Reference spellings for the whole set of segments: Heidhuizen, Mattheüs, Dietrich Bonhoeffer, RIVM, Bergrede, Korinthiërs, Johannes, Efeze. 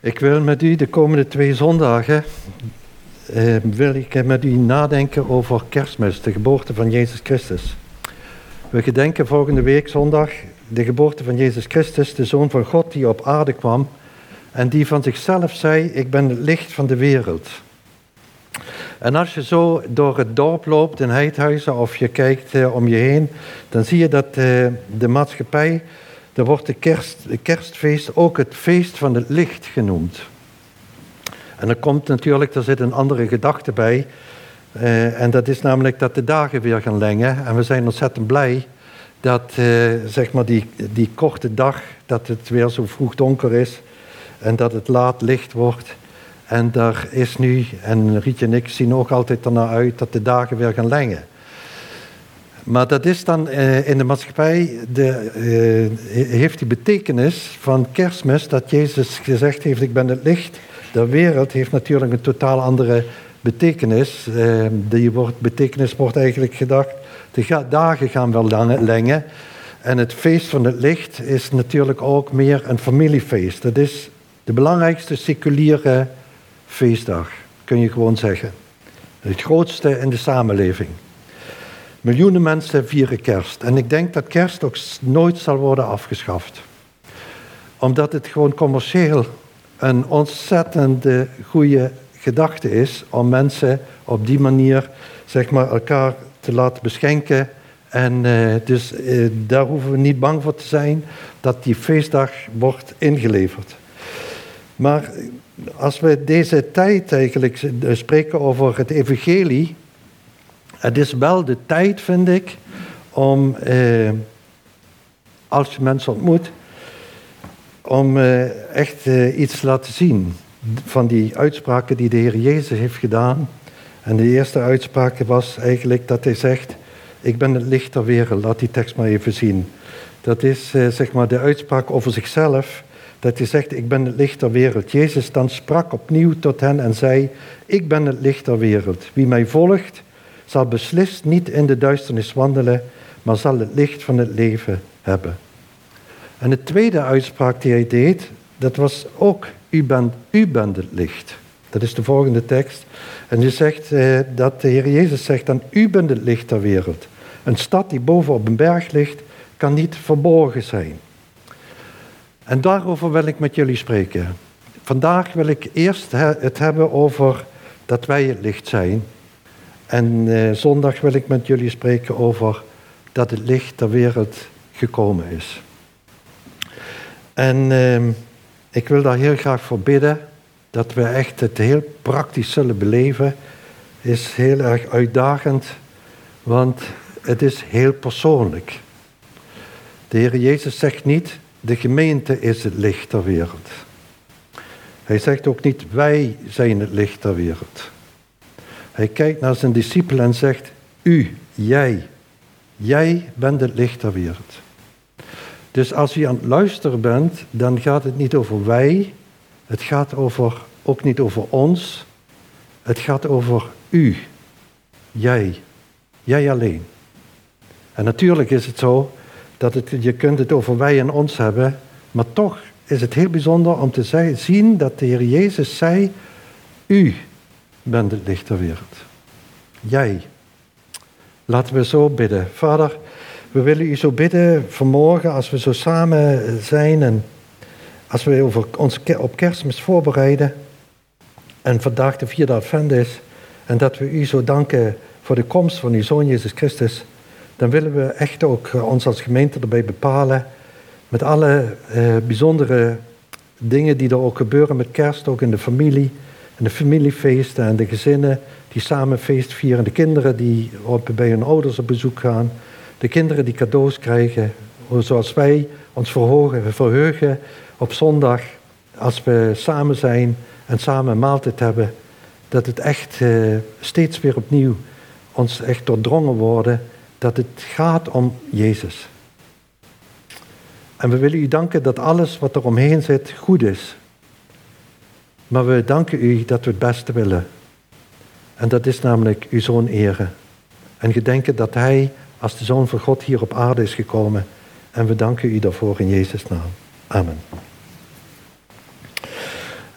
Ik wil met u de komende 2 zondagen wil ik met u nadenken over Kerstmis, de geboorte van Jezus Christus. We gedenken volgende week zondag de geboorte van Jezus Christus, de Zoon van God die op aarde kwam en die van zichzelf zei, ik ben het licht van de wereld. En als je zo door het dorp loopt in Heidhuizen of je kijkt om je heen, dan zie je dat de maatschappij, dan wordt het kerstfeest ook het feest van het licht genoemd. En er komt natuurlijk, er zit een andere gedachte bij. En dat is namelijk dat de dagen weer gaan lengen. En we zijn ontzettend blij dat die korte dag, dat het weer zo vroeg donker is. En dat het laat licht wordt. En daar is nu, en Rietje en ik zien ook altijd ernaar uit, dat de dagen weer gaan lengen. Maar dat is dan in de maatschappij, heeft die betekenis van Kerstmis, dat Jezus gezegd heeft, ik ben het licht der wereld, heeft natuurlijk een totaal andere betekenis. Betekenis wordt eigenlijk gedacht, de dagen gaan wel lengen. En het feest van het licht is natuurlijk ook meer een familiefeest. Dat is de belangrijkste seculiere feestdag, kun je gewoon zeggen. Het grootste in de samenleving. Miljoenen mensen vieren kerst. En ik denk dat kerst ook nooit zal worden afgeschaft. Omdat het gewoon commercieel een ontzettende goede gedachte is om mensen op die manier elkaar te laten beschenken. En dus daar hoeven we niet bang voor te zijn dat die feestdag wordt ingeleverd. Maar als we deze tijd eigenlijk spreken over het evangelie. Het is wel de tijd, vind ik, om, als je mensen ontmoet, om echt iets te laten zien van die uitspraken die de Heer Jezus heeft gedaan. En de eerste uitspraak was eigenlijk dat hij zegt, ik ben het licht der wereld, laat die tekst maar even zien. Dat is de uitspraak over zichzelf, dat hij zegt, ik ben het licht der wereld. Jezus dan sprak opnieuw tot hen en zei, ik ben het licht der wereld. Wie mij volgt, zal beslist niet in de duisternis wandelen, maar zal het licht van het leven hebben. En de tweede uitspraak die hij deed, dat was ook, u bent het licht. Dat is de volgende tekst. En hij zegt dat de Heer Jezus zegt dan, u bent het licht der wereld. Een stad die boven op een berg ligt, kan niet verborgen zijn. En daarover wil ik met jullie spreken. Vandaag wil ik eerst het hebben over dat wij het licht zijn. En zondag wil ik met jullie spreken over dat het licht ter wereld gekomen is. En ik wil daar heel graag voor bidden dat we echt het heel praktisch zullen beleven. Is heel erg uitdagend, want het is heel persoonlijk. De Heer Jezus zegt niet, de gemeente is het licht ter wereld. Hij zegt ook niet, wij zijn het licht ter wereld. Hij kijkt naar zijn discipelen en zegt, u, jij bent het licht der wereld. Dus als u aan het luisteren bent, dan gaat het niet over wij. Het gaat ook niet over ons. Het gaat over u, jij alleen. En natuurlijk is het zo, dat je kunt het over wij en ons hebben. Maar toch is het heel bijzonder om te zien dat de Heer Jezus zei, u bent het licht der wereld. Jij. Laten we zo bidden. Vader, we willen u zo bidden vanmorgen als we zo samen zijn en als we ons op Kerstmis voorbereiden en vandaag de 4e Advent is en dat we u zo danken voor de komst van uw Zoon Jezus Christus, dan willen we echt ook ons als gemeente erbij bepalen met alle bijzondere dingen die er ook gebeuren met kerst, ook in de familie. En de familiefeesten en de gezinnen die samen feest vieren. De kinderen die bij hun ouders op bezoek gaan. De kinderen die cadeaus krijgen. Zoals wij ons verheugen op zondag. Als we samen zijn en samen een maaltijd hebben. Dat het echt steeds weer opnieuw ons echt doordrongen worden. Dat het gaat om Jezus. En we willen u danken dat alles wat er omheen zit goed is. Maar we danken u dat we het beste willen. En dat is namelijk uw Zoon eren. En gedenken dat hij als de Zoon van God hier op aarde is gekomen. En we danken u daarvoor in Jezus' naam. Amen.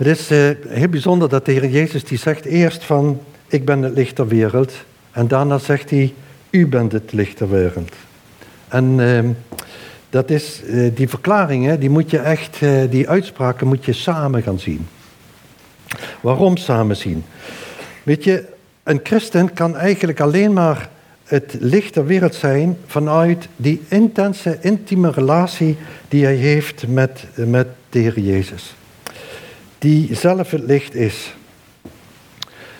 Het is heel bijzonder dat de Heer Jezus die zegt eerst van, ik ben het licht der wereld. En daarna zegt hij, u bent het licht der wereld. En dat is, die verklaringen, die moet je echt, die uitspraken moet je samen gaan zien. Waarom samen zien? Weet je, een christen kan eigenlijk alleen maar het licht der wereld zijn vanuit die intense, intieme relatie die hij heeft met de Heer Jezus. Die zelf het licht is.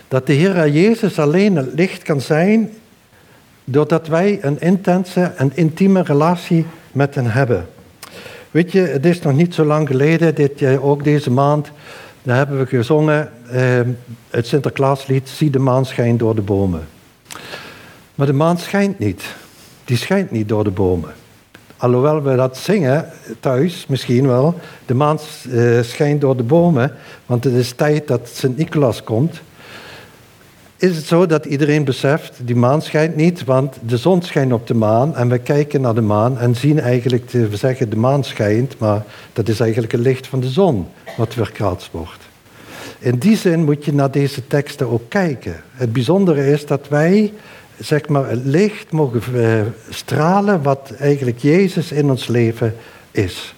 Dat de Heer Jezus alleen het licht kan zijn, doordat wij een intense en intieme relatie met hem hebben. Weet je, het is nog niet zo lang geleden, ook deze maand, daar hebben we gezongen het Sinterklaaslied, zie de maan schijnt door de bomen. Maar de maan schijnt niet. Die schijnt niet door de bomen. Alhoewel we dat zingen, thuis misschien wel, de maan schijnt door de bomen, want het is tijd dat Sint-Nicolaas komt. Is het zo dat iedereen beseft, die maan schijnt niet, want de zon schijnt op de maan en we kijken naar de maan en zien eigenlijk, we zeggen de maan schijnt, maar dat is eigenlijk het licht van de zon wat weerkaatst wordt. In die zin moet je naar deze teksten ook kijken. Het bijzondere is dat wij, zeg maar, het licht mogen stralen wat eigenlijk Jezus in ons leven is.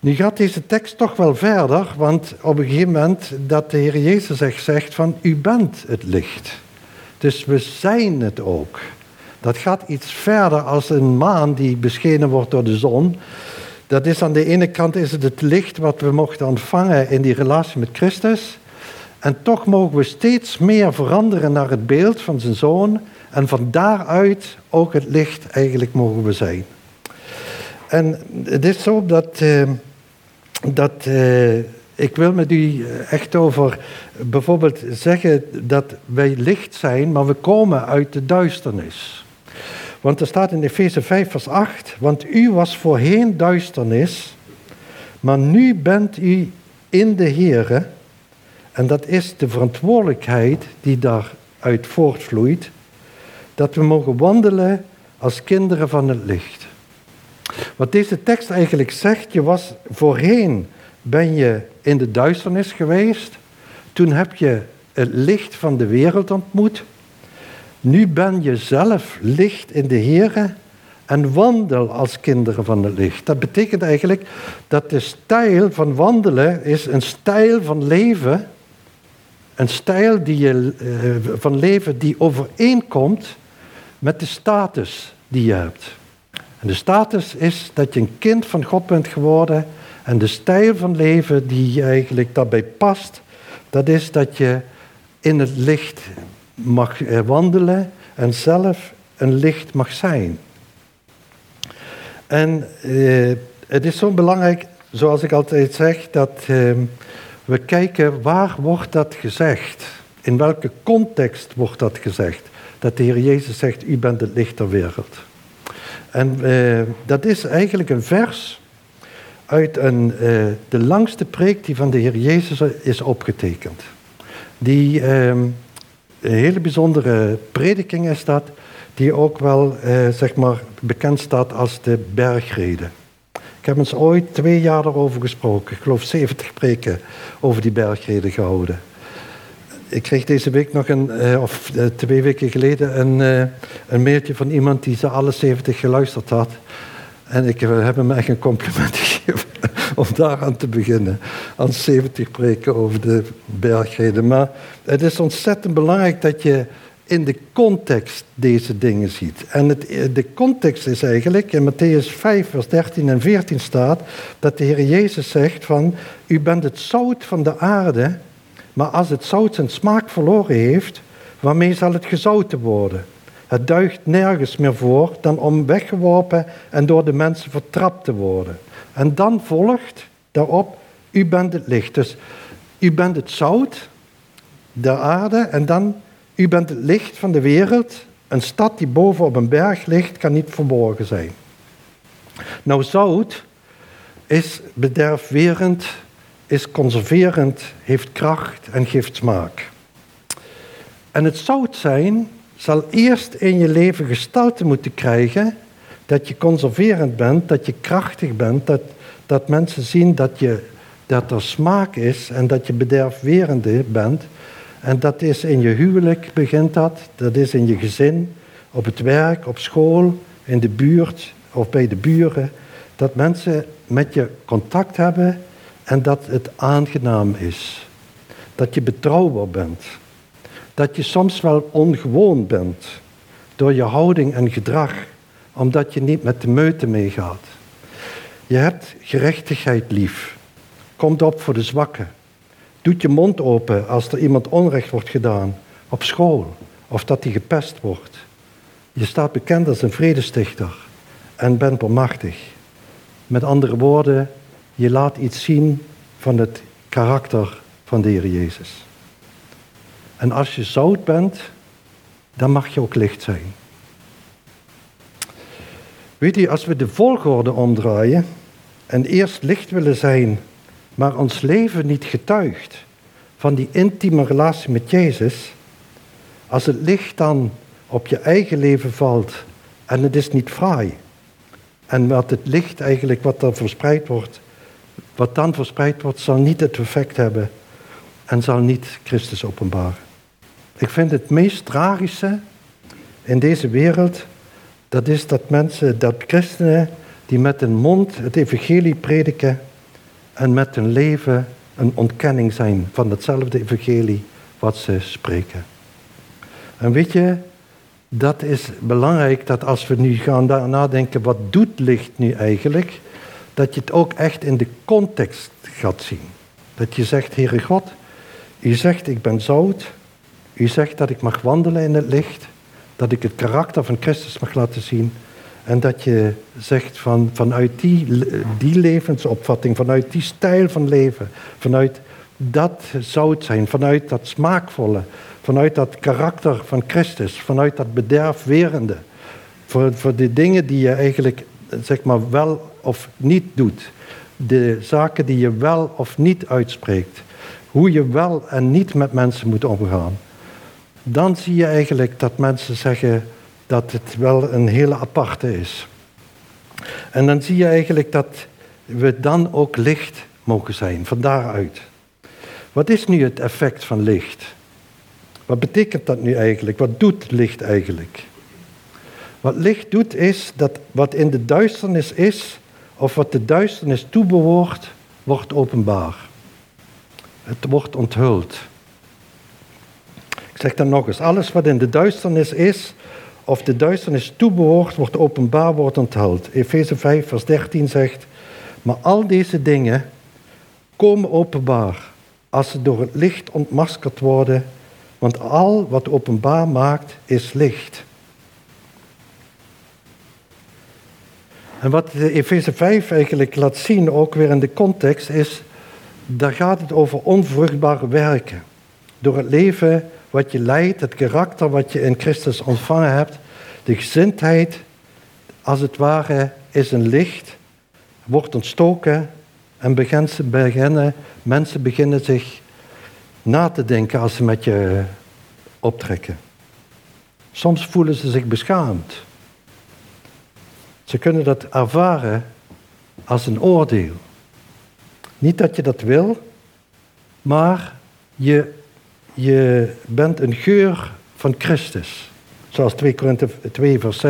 Nu gaat deze tekst toch wel verder, want op een gegeven moment dat de Heer Jezus zegt van, u bent het licht. Dus we zijn het ook. Dat gaat iets verder als een maan die beschenen wordt door de zon. Dat is aan de ene kant is het licht wat we mochten ontvangen in die relatie met Christus. En toch mogen we steeds meer veranderen naar het beeld van zijn Zoon. En van daaruit ook het licht eigenlijk mogen we zijn. En het is zo dat ik wil met u echt over bijvoorbeeld zeggen dat wij licht zijn, maar we komen uit de duisternis. Want er staat in Efeze 5 vers 8, want u was voorheen duisternis, maar nu bent u in de Heere. En dat is de verantwoordelijkheid die daaruit voortvloeit, dat we mogen wandelen als kinderen van het licht. Wat deze tekst eigenlijk zegt, je was voorheen, ben je in de duisternis geweest. Toen heb je het licht van de wereld ontmoet. Nu ben je zelf licht in de Heere en wandel als kinderen van het licht. Dat betekent eigenlijk dat de stijl van wandelen is een stijl van leven. Een stijl van leven die overeenkomt met de status die je hebt. En de status is dat je een kind van God bent geworden. En de stijl van leven die eigenlijk daarbij past, dat is dat je in het licht mag wandelen en zelf een licht mag zijn. En het is zo belangrijk, zoals ik altijd zeg, dat we kijken waar wordt dat gezegd. In welke context wordt dat gezegd? Dat de Heer Jezus zegt, u bent het licht der wereld. En dat is eigenlijk een vers uit de langste preek die van de Heer Jezus is opgetekend. Die een hele bijzondere prediking is dat, die ook wel zeg maar bekend staat als de Bergrede. Ik heb eens ooit 2 jaar erover gesproken. Ik geloof 70 preken over die Bergrede gehouden. Ik kreeg deze week nog 2 weken geleden een mailtje van iemand die ze alle 70 geluisterd had. En ik heb hem echt een compliment gegeven om daaraan te beginnen. Aan 70 preken over de Bergrede. Maar het is ontzettend belangrijk dat je in de context deze dingen ziet. En de context is eigenlijk, in Mattheüs 5 vers 13 en 14 staat, dat de Heer Jezus zegt van, u bent het zout van de aarde, maar als het zout zijn smaak verloren heeft, waarmee zal het gezouten worden? Het deugt nergens meer voor dan om weggeworpen en door de mensen vertrapt te worden. En dan volgt daarop, u bent het licht. Dus u bent het zout der aarde en dan, u bent het licht van de wereld. Een stad die boven op een berg ligt, kan niet verborgen zijn. Nou, zout is bederfwerend, is conserverend, heeft kracht en geeft smaak. En het zout zijn zal eerst in je leven gestalte moeten krijgen, dat je conserverend bent, dat je krachtig bent, dat mensen zien dat je dat er smaak is en dat je bederfwerende bent. En dat is in je huwelijk begint dat. Dat is in je gezin, op het werk, op school, in de buurt of bij de buren. Dat mensen met je contact hebben en dat het aangenaam is. Dat je betrouwbaar bent. Dat je soms wel ongewoon bent door je houding en gedrag, omdat je niet met de meute meegaat. Je hebt gerechtigheid lief. Komt op voor de zwakken. Doet je mond open als er iemand onrecht wordt gedaan op school of dat hij gepest wordt. Je staat bekend als een vredestichter en bent bemachtig. Met andere woorden, je laat iets zien van het karakter van de Heer Jezus. En als je zout bent, dan mag je ook licht zijn. Weet je, als we de volgorde omdraaien en eerst licht willen zijn, maar ons leven niet getuigt van die intieme relatie met Jezus, als het licht dan op je eigen leven valt en het is niet fraai, en wat het licht eigenlijk wat dan verspreid wordt, zal niet het effect hebben en zal niet Christus openbaren. Ik vind het meest tragische in deze wereld, dat is dat mensen, dat christenen die met hun mond het evangelie prediken en met hun leven een ontkenning zijn van hetzelfde evangelie wat ze spreken. En weet je, dat is belangrijk dat als we nu gaan nadenken, wat doet licht nu eigenlijk? Dat je het ook echt in de context gaat zien. Dat je zegt, Heere God, u zegt ik ben zout, u zegt dat ik mag wandelen in het licht, dat ik het karakter van Christus mag laten zien. En dat je zegt vanuit die levensopvatting, vanuit die stijl van leven, vanuit dat zout zijn, vanuit dat smaakvolle, vanuit dat karakter van Christus, vanuit dat bederfwerende. Voor de dingen die je eigenlijk zeg maar wel of niet doet. De zaken die je wel of niet uitspreekt. Hoe je wel en niet met mensen moet omgaan. Dan zie je eigenlijk dat mensen zeggen dat het wel een hele aparte is. En dan zie je eigenlijk dat we dan ook licht mogen zijn, van daaruit. Wat is nu het effect van licht? Wat betekent dat nu eigenlijk? Wat doet licht eigenlijk? Wat licht doet is dat wat in de duisternis is, of wat de duisternis toebehoort, wordt openbaar. Het wordt onthuld. Ik zeg dan nog eens, alles wat in de duisternis is, of de duisternis toebehoort, wordt openbaar, wordt onthuld. Efeze 5 vers 13 zegt, maar al deze dingen komen openbaar als ze door het licht ontmaskerd worden, want al wat openbaar maakt is licht. En wat de Efeze 5 eigenlijk laat zien, ook weer in de context, is, daar gaat het over onvruchtbare werken. Door het leven wat je leidt, het karakter wat je in Christus ontvangen hebt, de gezindheid, als het ware, is een licht, wordt ontstoken en mensen beginnen zich na te denken als ze met je optrekken. Soms voelen ze zich beschaamd. Ze kunnen dat ervaren als een oordeel. Niet dat je dat wil, maar je bent een geur van Christus. Zoals 2 Korinthiërs 2 vers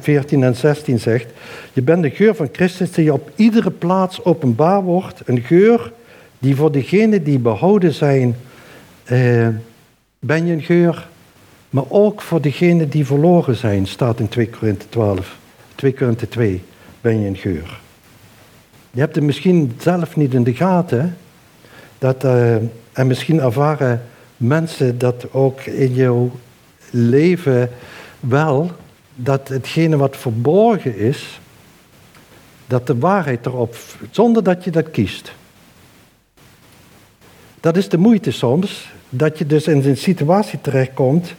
14 en 16 zegt. Je bent een geur van Christus die op iedere plaats openbaar wordt. Een geur die voor degenen die behouden zijn, ben je een geur. Maar ook voor degenen die verloren zijn, staat in 2 Korinthiërs 12. 2 Korinthiërs 2 ben je een geur. Je hebt het misschien zelf niet in de gaten. En misschien ervaren mensen dat ook in jouw leven wel, dat hetgene wat verborgen is, dat de waarheid erop, zonder dat je dat kiest. Dat is de moeite soms, dat je dus in een situatie terechtkomt,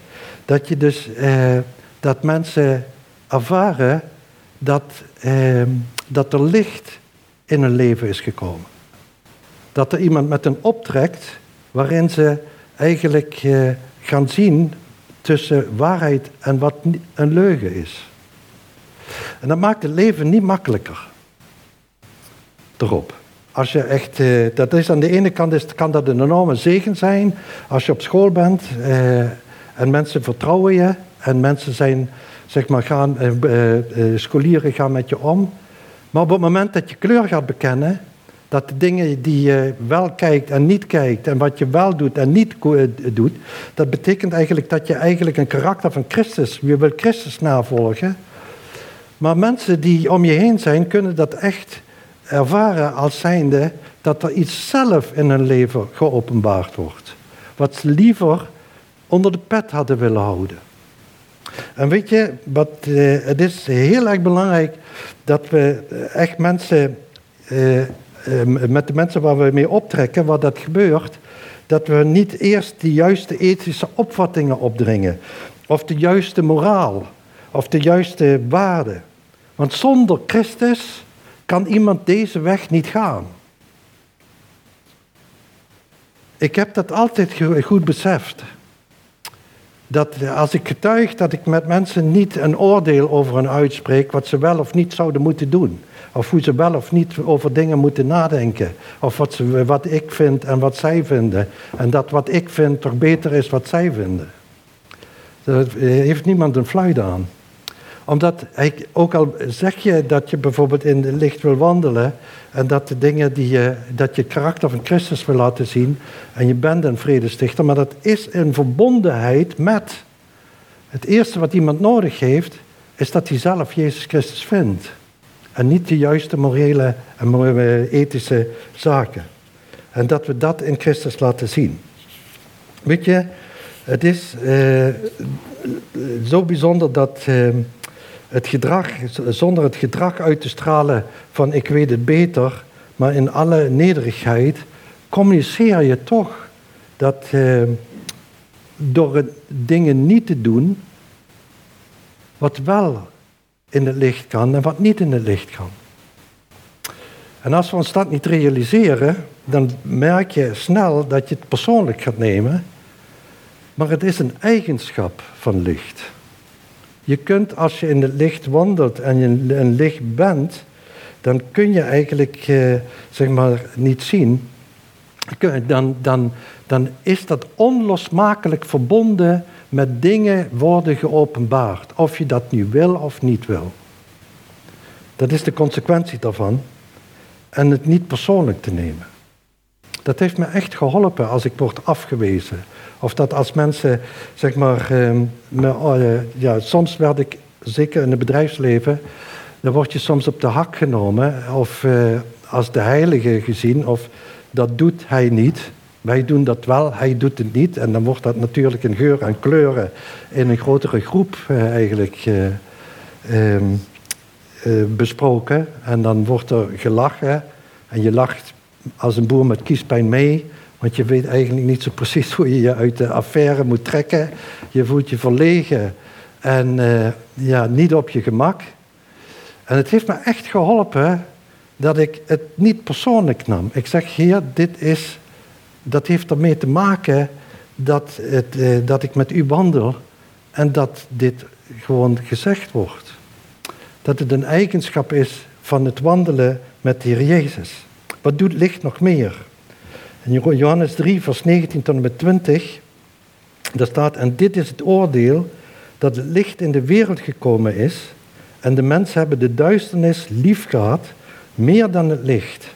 dat je dus dat mensen ervaren dat er licht in hun leven is gekomen. Dat er iemand met hen optrekt, waarin ze eigenlijk gaan zien tussen waarheid en wat een leugen is. En dat maakt het leven niet makkelijker. Daarop. Als je echt, dat is aan de ene kant kan dat een enorme zegen zijn. Als je op school bent en mensen vertrouwen je. En mensen zijn, zeg maar, scholieren gaan met je om. Maar op het moment dat je kleur gaat bekennen, dat de dingen die je wel kijkt en niet kijkt, en wat je wel doet en niet doet, dat betekent eigenlijk dat je eigenlijk een karakter van Christus, je wil Christus navolgen. Maar mensen die om je heen zijn, kunnen dat echt ervaren als zijnde dat er iets zelf in hun leven geopenbaard wordt. Wat ze liever onder de pet hadden willen houden. En weet je, het is heel erg belangrijk dat we echt mensen, met de mensen waar we mee optrekken, wat dat gebeurt, dat we niet eerst de juiste ethische opvattingen opdringen. Of de juiste moraal. Of de juiste waarden. Want zonder Christus kan iemand deze weg niet gaan. Ik heb dat altijd goed beseft. Dat als ik getuig, dat ik met mensen niet een oordeel over hen uitspreek, wat ze wel of niet zouden moeten doen. Of hoe ze wel of niet over dingen moeten nadenken. Of wat ik vind en wat zij vinden. En dat wat ik vind toch beter is wat zij vinden. Daar heeft niemand een fluit aan. Omdat, ook al zeg je dat je bijvoorbeeld in het licht wil wandelen, en dat de dingen dat je het karakter van Christus wil laten zien, en je bent een vredestichter, maar dat is in verbondenheid met. Het eerste wat iemand nodig heeft, is dat hij zelf Jezus Christus vindt. En niet de juiste morele en ethische zaken. En dat we dat in Christus laten zien. Weet je, het is zo bijzonder dat het gedrag, zonder het gedrag uit te stralen van ik weet het beter, maar in alle nederigheid communiceer je toch dat door dingen niet te doen, wat wel in het licht kan en wat niet in het licht kan. En als we ons dat niet realiseren, dan merk je snel dat je het persoonlijk gaat nemen, maar het is een eigenschap van licht. Je kunt, als je in het licht wandelt en je een licht bent, dan kun je eigenlijk zeg maar niet zien. Dan is dat onlosmakelijk verbonden met dingen worden geopenbaard. Of je dat nu wil of niet wil. Dat is de consequentie daarvan. En het niet persoonlijk te nemen. Dat heeft me echt geholpen als ik word afgewezen. Of dat als mensen, zeg maar, soms werd ik, zeker in het bedrijfsleven, dan word je soms op de hak genomen of als de heilige gezien of dat doet hij niet. Wij doen dat wel, hij doet het niet. En dan wordt dat natuurlijk in geur en kleuren in een grotere groep besproken. En dan wordt er gelachen en je lacht als een boer met kiespijn mee. Want je weet eigenlijk niet zo precies hoe je je uit de affaire moet trekken. Je voelt je verlegen en niet op je gemak. En het heeft me echt geholpen dat ik het niet persoonlijk nam. Ik zeg, Heer, dat heeft ermee te maken dat ik met u wandel en dat dit gewoon gezegd wordt. Dat het een eigenschap is van het wandelen met de Heer Jezus. Wat doet licht nog meer? In Johannes 3, vers 19 tot en met 20, daar staat, en dit is het oordeel dat het licht in de wereld gekomen is en de mensen hebben de duisternis lief gehad, meer dan het licht.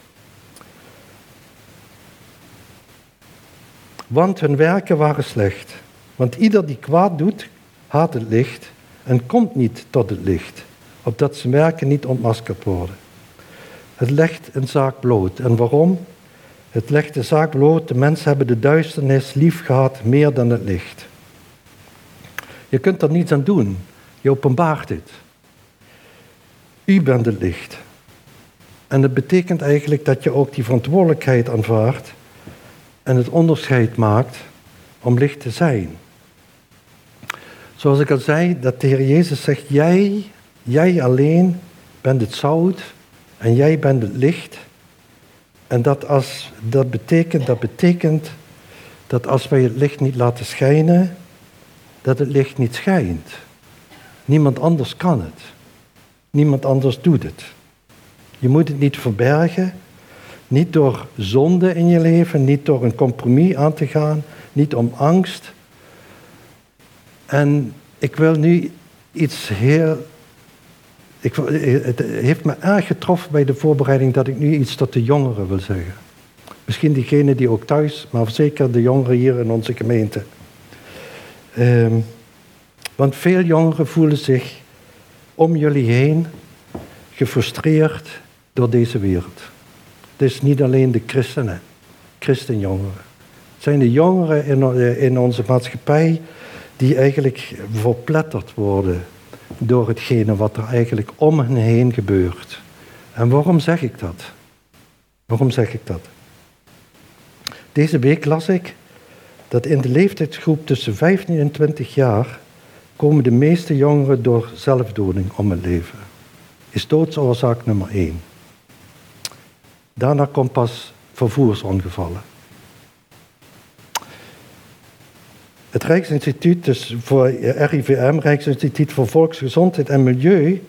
Want hun werken waren slecht. Want ieder die kwaad doet, haat het licht en komt niet tot het licht, opdat zijn werken niet ontmaskerd worden. Het legt een zaak bloot. En waarom? Het legt de zaak bloot, de mensen hebben de duisternis lief gehad, meer dan het licht. Je kunt er niets aan doen, je openbaart het. U bent het licht. En dat betekent eigenlijk dat je ook die verantwoordelijkheid aanvaardt en het onderscheid maakt om licht te zijn. Zoals ik al zei, dat de Heer Jezus zegt, jij alleen bent het zout en jij bent het licht. En dat betekent dat als wij het licht niet laten schijnen, dat het licht niet schijnt. Niemand anders kan het. Niemand anders doet het. Je moet het niet verbergen, Niet door zonde in je leven, niet door een compromis aan te gaan, niet om angst. En ik wil nu iets heel... Het heeft me erg getroffen bij de voorbereiding dat ik nu iets tot de jongeren wil zeggen. Misschien diegenen die ook thuis, maar zeker de jongeren hier in onze gemeente. Want veel jongeren voelen zich om jullie heen gefrustreerd door deze wereld. Het is niet alleen de christenen, christenjongeren. Het zijn de jongeren in onze maatschappij die eigenlijk verpletterd worden door hetgene wat er eigenlijk om hen heen gebeurt. En waarom zeg ik dat? Deze week las ik dat in de leeftijdsgroep tussen 15 en 20 jaar komen de meeste jongeren door zelfdoding om het leven. Is doodsoorzaak nummer 1. Daarna komt pas vervoersongevallen. Het Rijksinstituut, dus voor RIVM, Rijksinstituut voor Volksgezondheid en Milieu,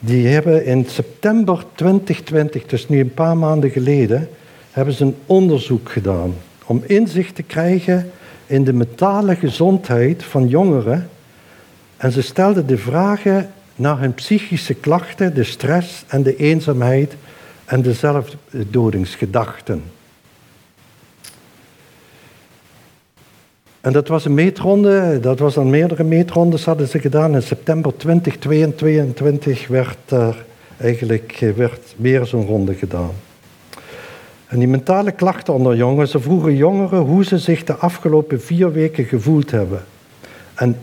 die hebben in september 2020, dus nu een paar maanden geleden, hebben ze een onderzoek gedaan om inzicht te krijgen in de mentale gezondheid van jongeren. En ze stelden de vragen naar hun psychische klachten, de stress en de eenzaamheid en de zelfdodingsgedachten. En dat was een meetronde, dat was aan meerdere meetrondes hadden ze gedaan. In september 2022 werd er eigenlijk weer zo'n ronde gedaan. En die mentale klachten onder jongeren, ze vroegen jongeren hoe ze zich de afgelopen 4 weken gevoeld hebben. En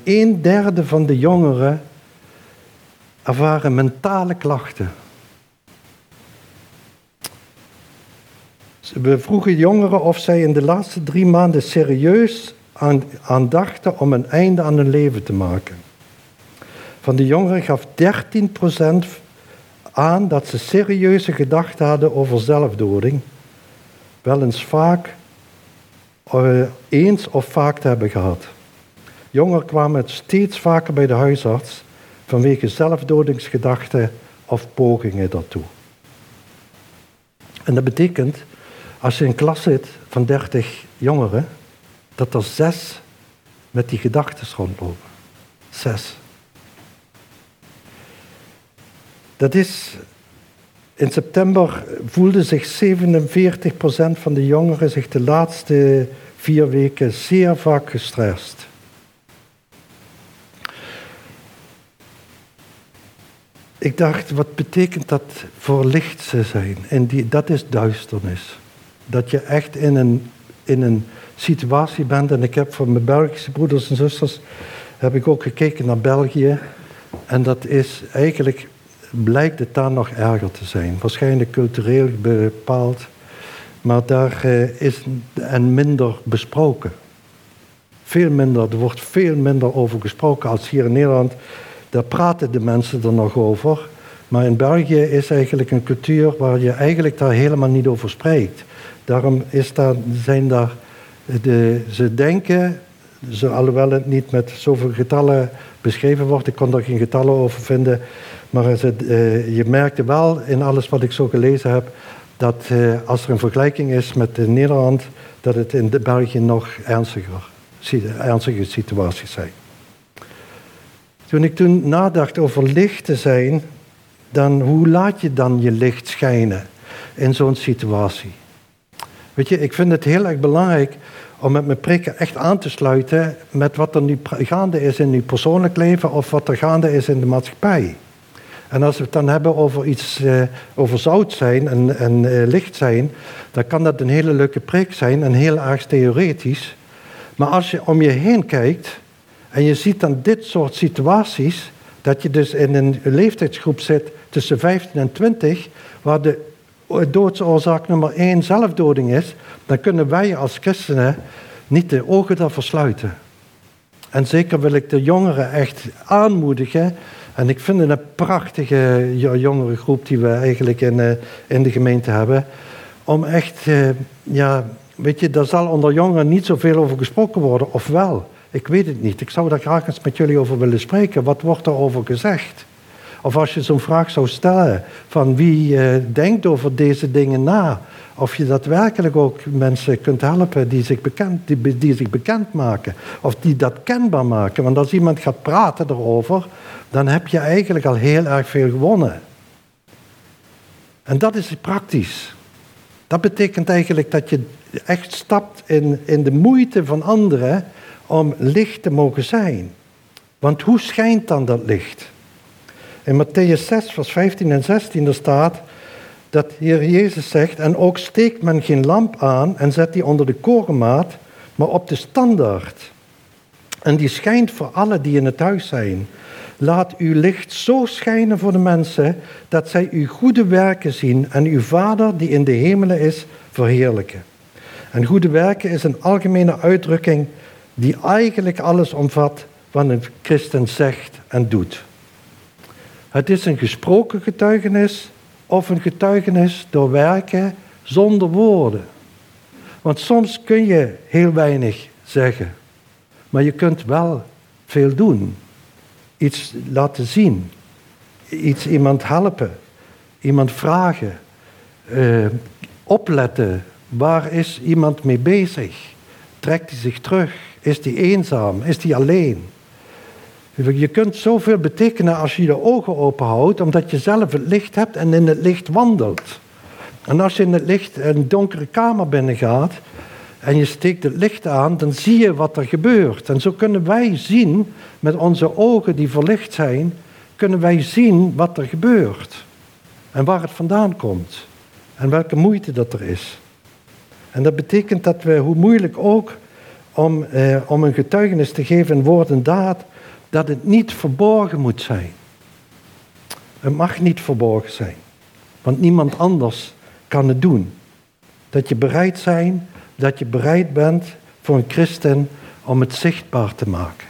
1/3 van de jongeren ervaren mentale klachten. We vroegen jongeren of zij in de laatste 3 maanden serieus aan dachten om een einde aan hun leven te maken. Van de jongeren gaf 13% aan dat ze serieuze gedachten hadden over zelfdoding. Wel eens vaak, eens of vaak te hebben gehad. Jongeren kwamen steeds vaker bij de huisarts vanwege zelfdodingsgedachten of pogingen daartoe. En dat betekent, als je in een klas zit van 30 jongeren, dat er 6 met die gedachten rondlopen. 6. Dat is... In september voelde zich 47% van de jongeren zich de laatste 4 weken zeer vaak gestrest. Ik dacht, wat betekent dat voor licht zijn? En dat is duisternis. Dat je echt in een situatie bent. En ik heb voor mijn Belgische broeders en zusters heb ik ook gekeken naar België. En dat is eigenlijk... blijkt het daar nog erger te zijn. Waarschijnlijk cultureel bepaald, maar daar is en minder besproken. Veel minder, er wordt veel minder over gesproken als hier in Nederland. Daar praten de mensen er nog over. Maar in België is eigenlijk een cultuur waar je eigenlijk daar helemaal niet over spreekt. Daarom is daar, zijn daar... Ze denken, alhoewel het niet met zoveel getallen beschreven wordt, ik kon daar geen getallen over vinden... Maar je merkte wel in alles wat ik zo gelezen heb... dat als er een vergelijking is met Nederland... dat het in België nog ernstige situaties zijn. Toen ik nadacht over licht te zijn... dan hoe laat je dan je licht schijnen in zo'n situatie? Weet je, ik vind het heel erg belangrijk... om met mijn preken echt aan te sluiten... met wat er nu gaande is in je persoonlijk leven... of wat er gaande is in de maatschappij... En als we het dan hebben over iets, over zout zijn en licht zijn... dan kan dat een hele leuke preek zijn en heel erg theoretisch. Maar als je om je heen kijkt en je ziet dan dit soort situaties... dat je dus in een leeftijdsgroep zit tussen 15 en 20... waar de doodsoorzaak nummer 1 zelfdoding is... dan kunnen wij als christenen niet de ogen daarvoor sluiten. En zeker wil ik de jongeren echt aanmoedigen... En ik vind het een prachtige jongere groep die we eigenlijk in de gemeente hebben. Om echt, weet je, daar zal onder jongeren niet zoveel over gesproken worden. Of wel, ik weet het niet. Ik zou daar graag eens met jullie over willen spreken. Wat wordt daarover gezegd? Of als je zo'n vraag zou stellen, van wie denkt over deze dingen na? Of je daadwerkelijk ook mensen kunt helpen die zich bekend maken. Of die dat kenbaar maken. Want als iemand gaat praten erover, dan heb je eigenlijk al heel erg veel gewonnen. En dat is praktisch. Dat betekent eigenlijk dat je echt stapt in de moeite van anderen om licht te mogen zijn. Want hoe schijnt dan dat licht? In Mattheüs 6, vers 15 en 16 er staat dat hier Jezus zegt: en ook steekt men geen lamp aan en zet die onder de korenmaat, maar op de standaard. En die schijnt voor alle die in het huis zijn. Laat uw licht zo schijnen voor de mensen, dat zij uw goede werken zien en uw Vader die in de hemelen is, verheerlijken. En goede werken is een algemene uitdrukking die eigenlijk alles omvat wat een christen zegt en doet. Het is een gesproken getuigenis of een getuigenis door werken zonder woorden. Want soms kun je heel weinig zeggen, maar je kunt wel veel doen. Iets laten zien, iemand helpen, iemand vragen, opletten. Waar is iemand mee bezig? Trekt hij zich terug? Is hij eenzaam? Is hij alleen? Je kunt zoveel betekenen als je je ogen openhoudt, omdat je zelf het licht hebt en in het licht wandelt. En als je in het licht een donkere kamer binnengaat en je steekt het licht aan, dan zie je wat er gebeurt. En zo kunnen wij zien, met onze ogen die verlicht zijn, kunnen wij zien wat er gebeurt. En waar het vandaan komt. En welke moeite dat er is. En dat betekent dat we, hoe moeilijk ook, om een getuigenis te geven in woord en daad, dat het niet verborgen moet zijn. Het mag niet verborgen zijn. Want niemand anders kan het doen. Dat je bereid bent voor een christen om het zichtbaar te maken.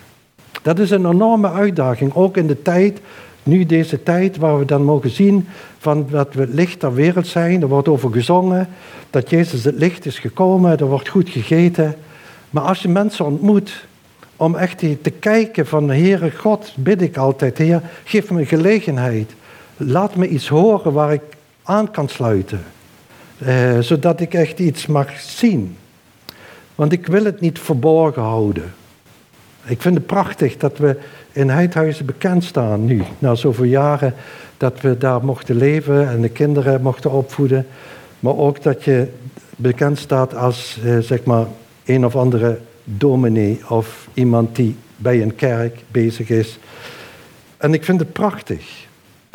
Dat is een enorme uitdaging, ook in de tijd, nu deze tijd, waar we dan mogen zien van dat we het licht ter wereld zijn. Er wordt over gezongen, dat Jezus het licht is gekomen, er wordt goed gegeten. Maar als je mensen ontmoet, om echt te kijken van, Heere God, bid ik altijd, Heer, geef me een gelegenheid. Laat me iets horen waar ik aan kan sluiten. Zodat ik echt iets mag zien. Want ik wil het niet verborgen houden. Ik vind het prachtig dat we in Heidhuizen bekend staan nu. Na zoveel jaren dat we daar mochten leven en de kinderen mochten opvoeden. Maar ook dat je bekend staat als zeg maar een of andere dominee of iemand die bij een kerk bezig is. En ik vind het prachtig.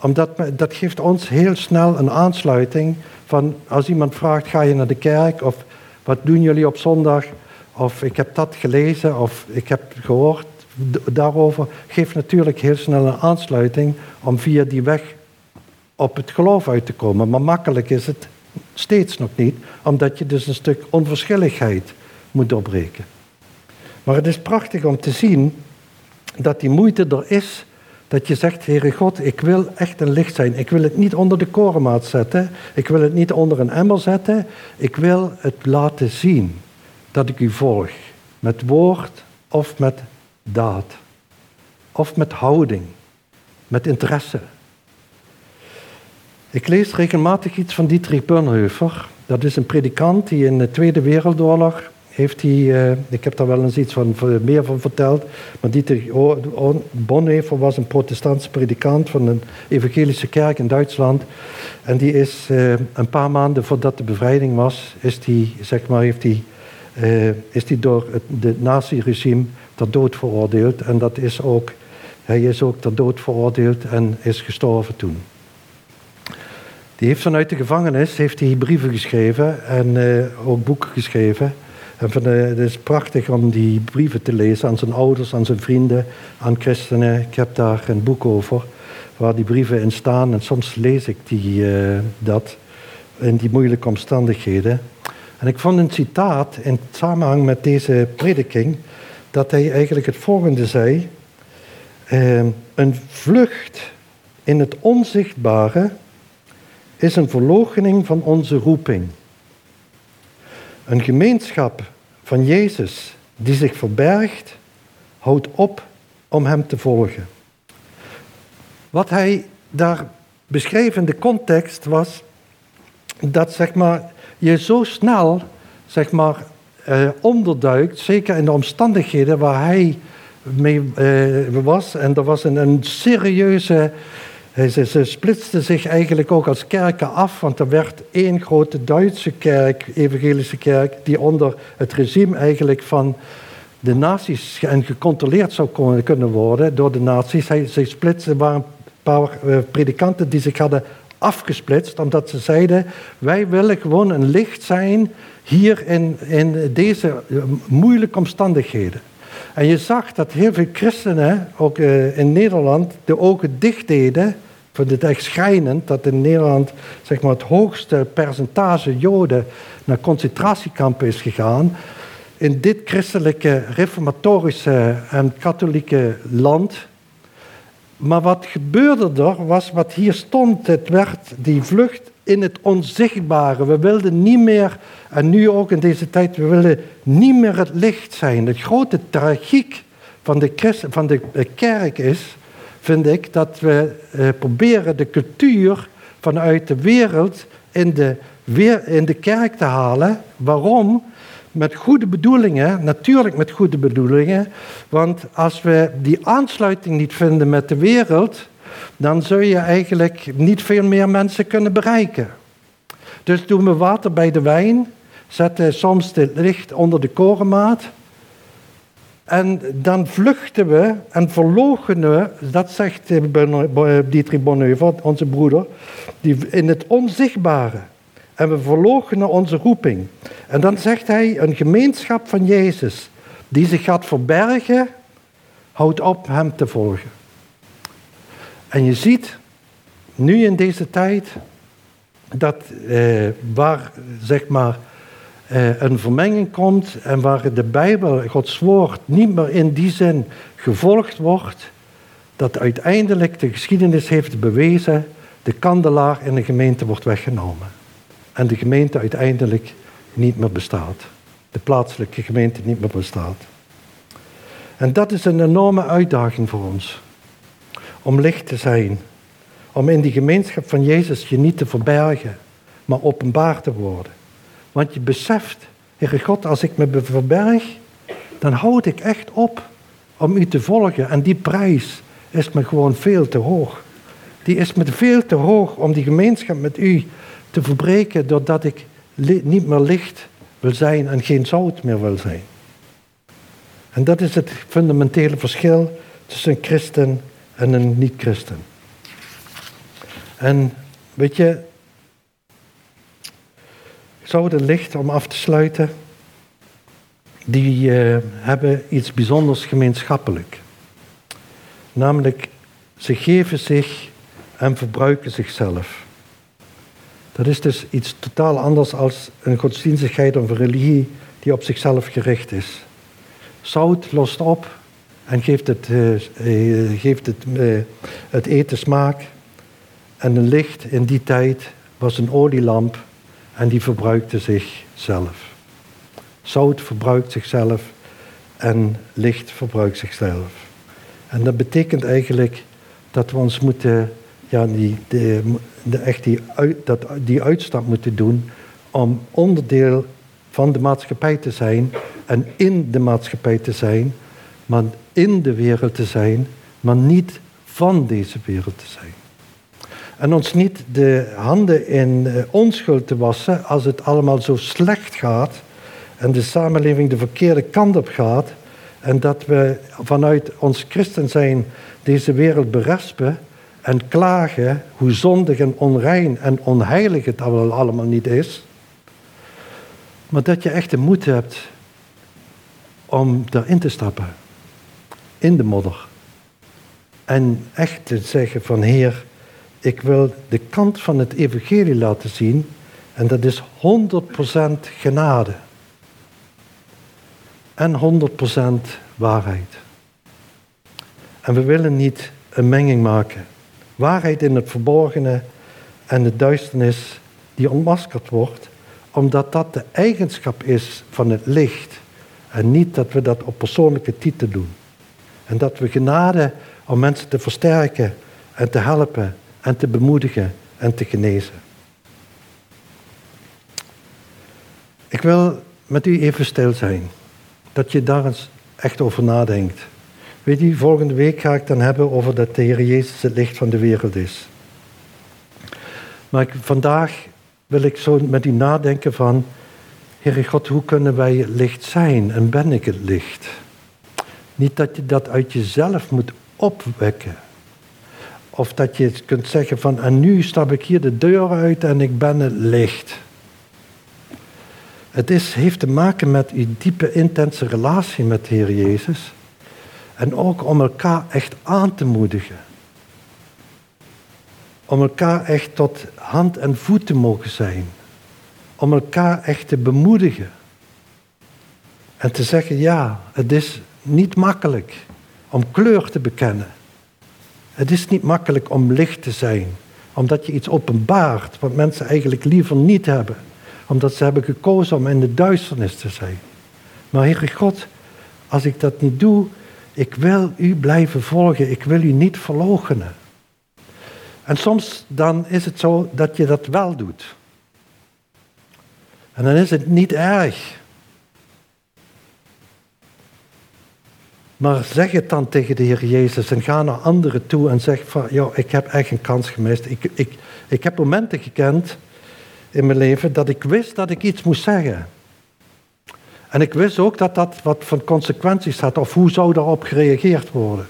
Omdat dat geeft ons heel snel een aansluiting van, als iemand vraagt, ga je naar de kerk? Of wat doen jullie op zondag? Of ik heb dat gelezen, of ik heb gehoord daarover. Geeft natuurlijk heel snel een aansluiting om via die weg op het geloof uit te komen. Maar makkelijk is het steeds nog niet, omdat je dus een stuk onverschilligheid moet doorbreken. Maar het is prachtig om te zien dat die moeite er is. Dat je zegt, Heere God, ik wil echt een licht zijn. Ik wil het niet onder de korenmaat zetten. Ik wil het niet onder een emmer zetten. Ik wil het laten zien dat ik u volg. Met woord of met daad. Of met houding. Met interesse. Ik lees regelmatig iets van Dietrich Bonhoeffer. Dat is een predikant die in de Tweede Wereldoorlog ik heb daar wel eens iets van, meer van verteld, maar Dietrich Bonhoeffer was een protestantse predikant van een evangelische kerk in Duitsland. En die is een paar maanden voordat de bevrijding was, is die door het nazi-regime ter dood veroordeeld. En hij is ook ter dood veroordeeld en is gestorven toen. Die heeft vanuit de gevangenis brieven geschreven en ook boeken geschreven. En het is prachtig om die brieven te lezen aan zijn ouders, aan zijn vrienden, aan christenen. Ik heb daar een boek over waar die brieven in staan. En soms lees ik dat in die moeilijke omstandigheden. En ik vond een citaat in samenhang met deze prediking, dat hij eigenlijk het volgende zei. Een vlucht in het onzichtbare is een verloochening van onze roeping. Een gemeenschap van Jezus die zich verbergt, houdt op om hem te volgen. Wat hij daar beschreef in de context was dat, je zo snel, zeg maar, onderduikt, zeker in de omstandigheden waar hij mee was. En er was een serieuze... Ze splitsten zich eigenlijk ook als kerken af, want er werd één grote Duitse kerk, evangelische kerk, die onder het regime eigenlijk van de nazi's en gecontroleerd zou kunnen worden door de nazi's. Ze splitsten, er waren een paar predikanten die zich hadden afgesplitst, omdat ze zeiden, wij willen gewoon een licht zijn hier in deze moeilijke omstandigheden. En je zag dat heel veel christenen, ook in Nederland, de ogen dicht deden. Ik vind het echt schrijnend dat in Nederland, zeg maar, het hoogste percentage Joden naar concentratiekampen is gegaan. In dit christelijke, reformatorische en katholieke land. Maar wat gebeurde er, was wat hier stond. Het werd die vlucht in het onzichtbare. We wilden niet meer, en nu ook in deze tijd, we willen niet meer het licht zijn. De grote tragiek van de kerk is, vind ik, dat we proberen de cultuur vanuit de wereld in de kerk te halen. Waarom? Met goede bedoelingen, natuurlijk met goede bedoelingen. Want als we die aansluiting niet vinden met de wereld, dan zul je eigenlijk niet veel meer mensen kunnen bereiken. Dus doen we water bij de wijn, zetten soms het licht onder de korenmaat. En dan vluchten we en verloochenen we, dat zegt Dietrich Bonhoeffer, onze broeder, in het onzichtbare. En we verloochenen onze roeping. En dan zegt hij, een gemeenschap van Jezus, die zich gaat verbergen, houdt op hem te volgen. En je ziet, nu in deze tijd, dat waar, zeg maar, een vermenging komt en waar de Bijbel, Gods woord, niet meer in die zin gevolgd wordt, dat uiteindelijk de geschiedenis heeft bewezen, de kandelaar in de gemeente wordt weggenomen. En de gemeente uiteindelijk niet meer bestaat. De plaatselijke gemeente niet meer bestaat. En dat is een enorme uitdaging voor ons. Om licht te zijn. Om in die gemeenschap van Jezus je niet te verbergen. Maar openbaar te worden. Want je beseft, Heere God, als ik me verberg, dan houd ik echt op om u te volgen. En die prijs is me gewoon veel te hoog. Die is me veel te hoog om die gemeenschap met u te verbreken doordat ik niet meer licht wil zijn en geen zout meer wil zijn. En dat is het fundamentele verschil tussen een christen en een niet-christen. En weet je, zouten licht, om af te sluiten, die hebben iets bijzonders gemeenschappelijk. Namelijk, ze geven zich en verbruiken zichzelf. Dat is dus iets totaal anders dan een godsdienstigheid of een religie die op zichzelf gericht is. Zout lost op en geeft het eten smaak. En een licht in die tijd was een olielamp en die verbruikte zichzelf. Zout verbruikt zichzelf en licht verbruikt zichzelf. En dat betekent eigenlijk dat we ons moeten... Ja, die uitstap moeten doen om onderdeel van de maatschappij te zijn en in de maatschappij te zijn, maar in de wereld te zijn, maar niet van deze wereld te zijn. En ons niet de handen in onschuld te wassen als het allemaal zo slecht gaat en de samenleving de verkeerde kant op gaat en dat we vanuit ons christen zijn deze wereld berespen en klagen hoe zondig en onrein en onheilig het allemaal niet is. Maar dat je echt de moed hebt om daarin te stappen. In de modder. En echt te zeggen van Heer, ik wil de kant van het evangelie laten zien. En dat is 100% genade. En 100% waarheid. En we willen niet een menging maken. Waarheid in het verborgene en de duisternis die ontmaskerd wordt, omdat dat de eigenschap is van het licht en niet dat we dat op persoonlijke titel doen. En dat we genade om mensen te versterken en te helpen en te bemoedigen en te genezen. ik wil met u even stil zijn. Dat je daar eens echt over nadenkt. Weet je, volgende week ga ik dan hebben over dat de Heer Jezus het licht van de wereld is. Maar vandaag wil ik zo met u nadenken van... Heere God, hoe kunnen wij het licht zijn? En ben ik het licht? Niet dat je dat uit jezelf moet opwekken. Of dat je kunt zeggen van... en nu stap ik hier de deur uit en ik ben het licht. Het heeft te maken met uw diepe, intense relatie met de Heer Jezus. En ook om elkaar echt aan te moedigen. Om elkaar echt tot hand en voet te mogen zijn. Om elkaar echt te bemoedigen. En te zeggen, ja, het is niet makkelijk om kleur te bekennen. Het is niet makkelijk om licht te zijn. Omdat je iets openbaart wat mensen eigenlijk liever niet hebben. Omdat ze hebben gekozen om in de duisternis te zijn. Maar Heere God, als ik dat niet doe, ik wil u blijven volgen. Ik wil u niet verloochenen. En soms dan is het zo dat je dat wel doet. En dan is het niet erg. Maar zeg het dan tegen de Heer Jezus en ga naar anderen toe en zeg van... joh, ik heb echt een kans gemist. Ik heb momenten gekend in mijn leven dat ik wist dat ik iets moest zeggen. En ik wist ook dat dat wat van consequenties had of hoe zou daarop gereageerd worden.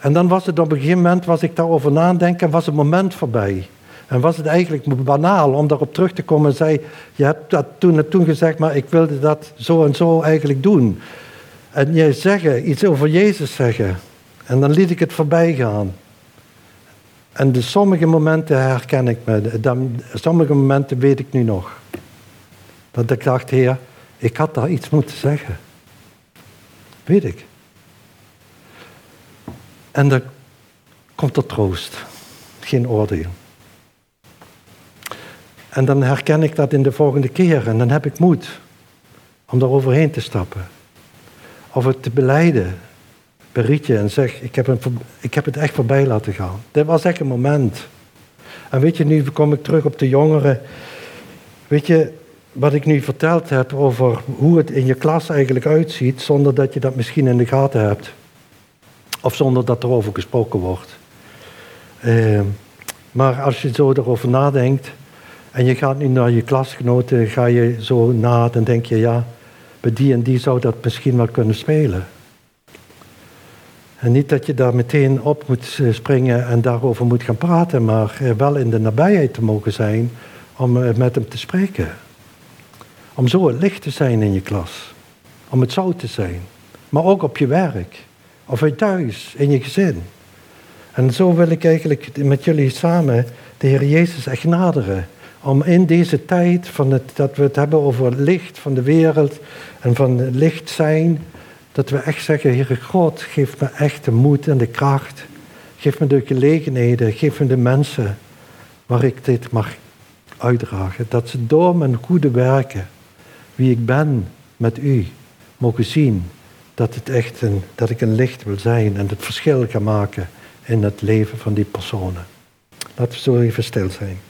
En dan was het op een gegeven moment, was ik daarover nadenken, was het moment voorbij. En was het eigenlijk banaal om daarop terug te komen en zei... je hebt dat toen gezegd, maar ik wilde dat zo en zo eigenlijk doen. En jij zeggen, iets over Jezus zeggen. En dan liet ik het voorbij gaan. En dus sommige momenten herken ik me. Sommige momenten weet ik nu nog. Dat ik dacht, Heer, ik had daar iets moeten zeggen. Weet ik. En dan komt er troost. Geen oordeel. En dan herken ik dat in de volgende keer. En dan heb ik moed om daar overheen te stappen. Of het te belijden. Berietje en zeg, ik heb het echt voorbij laten gaan. Dit was echt een moment. En weet je, nu kom ik terug op de jongeren. Weet je, wat ik nu verteld heb over hoe het in je klas eigenlijk uitziet... zonder dat je dat misschien in de gaten hebt. Of zonder dat erover gesproken wordt. Maar als je zo erover nadenkt... en je gaat nu naar je klasgenoten, ga je zo na... dan denk je, ja, bij die en die zou dat misschien wel kunnen spelen... En niet dat je daar meteen op moet springen en daarover moet gaan praten... maar wel in de nabijheid te mogen zijn om met hem te spreken. Om zo het licht te zijn in je klas. Om het zout te zijn. Maar ook op je werk. Of thuis, in je gezin. En zo wil ik eigenlijk met jullie samen de Heer Jezus echt naderen. Om in deze tijd dat we het hebben over het licht van de wereld... en van het licht zijn... dat we echt zeggen, Heere God, geef me echt de moed en de kracht. Geef me de gelegenheden, geef me de mensen waar ik dit mag uitdragen. Dat ze door mijn goede werken, wie ik ben met u, mogen zien dat, dat ik een licht wil zijn en het verschil kan maken in het leven van die personen. Laten we zo even stil zijn.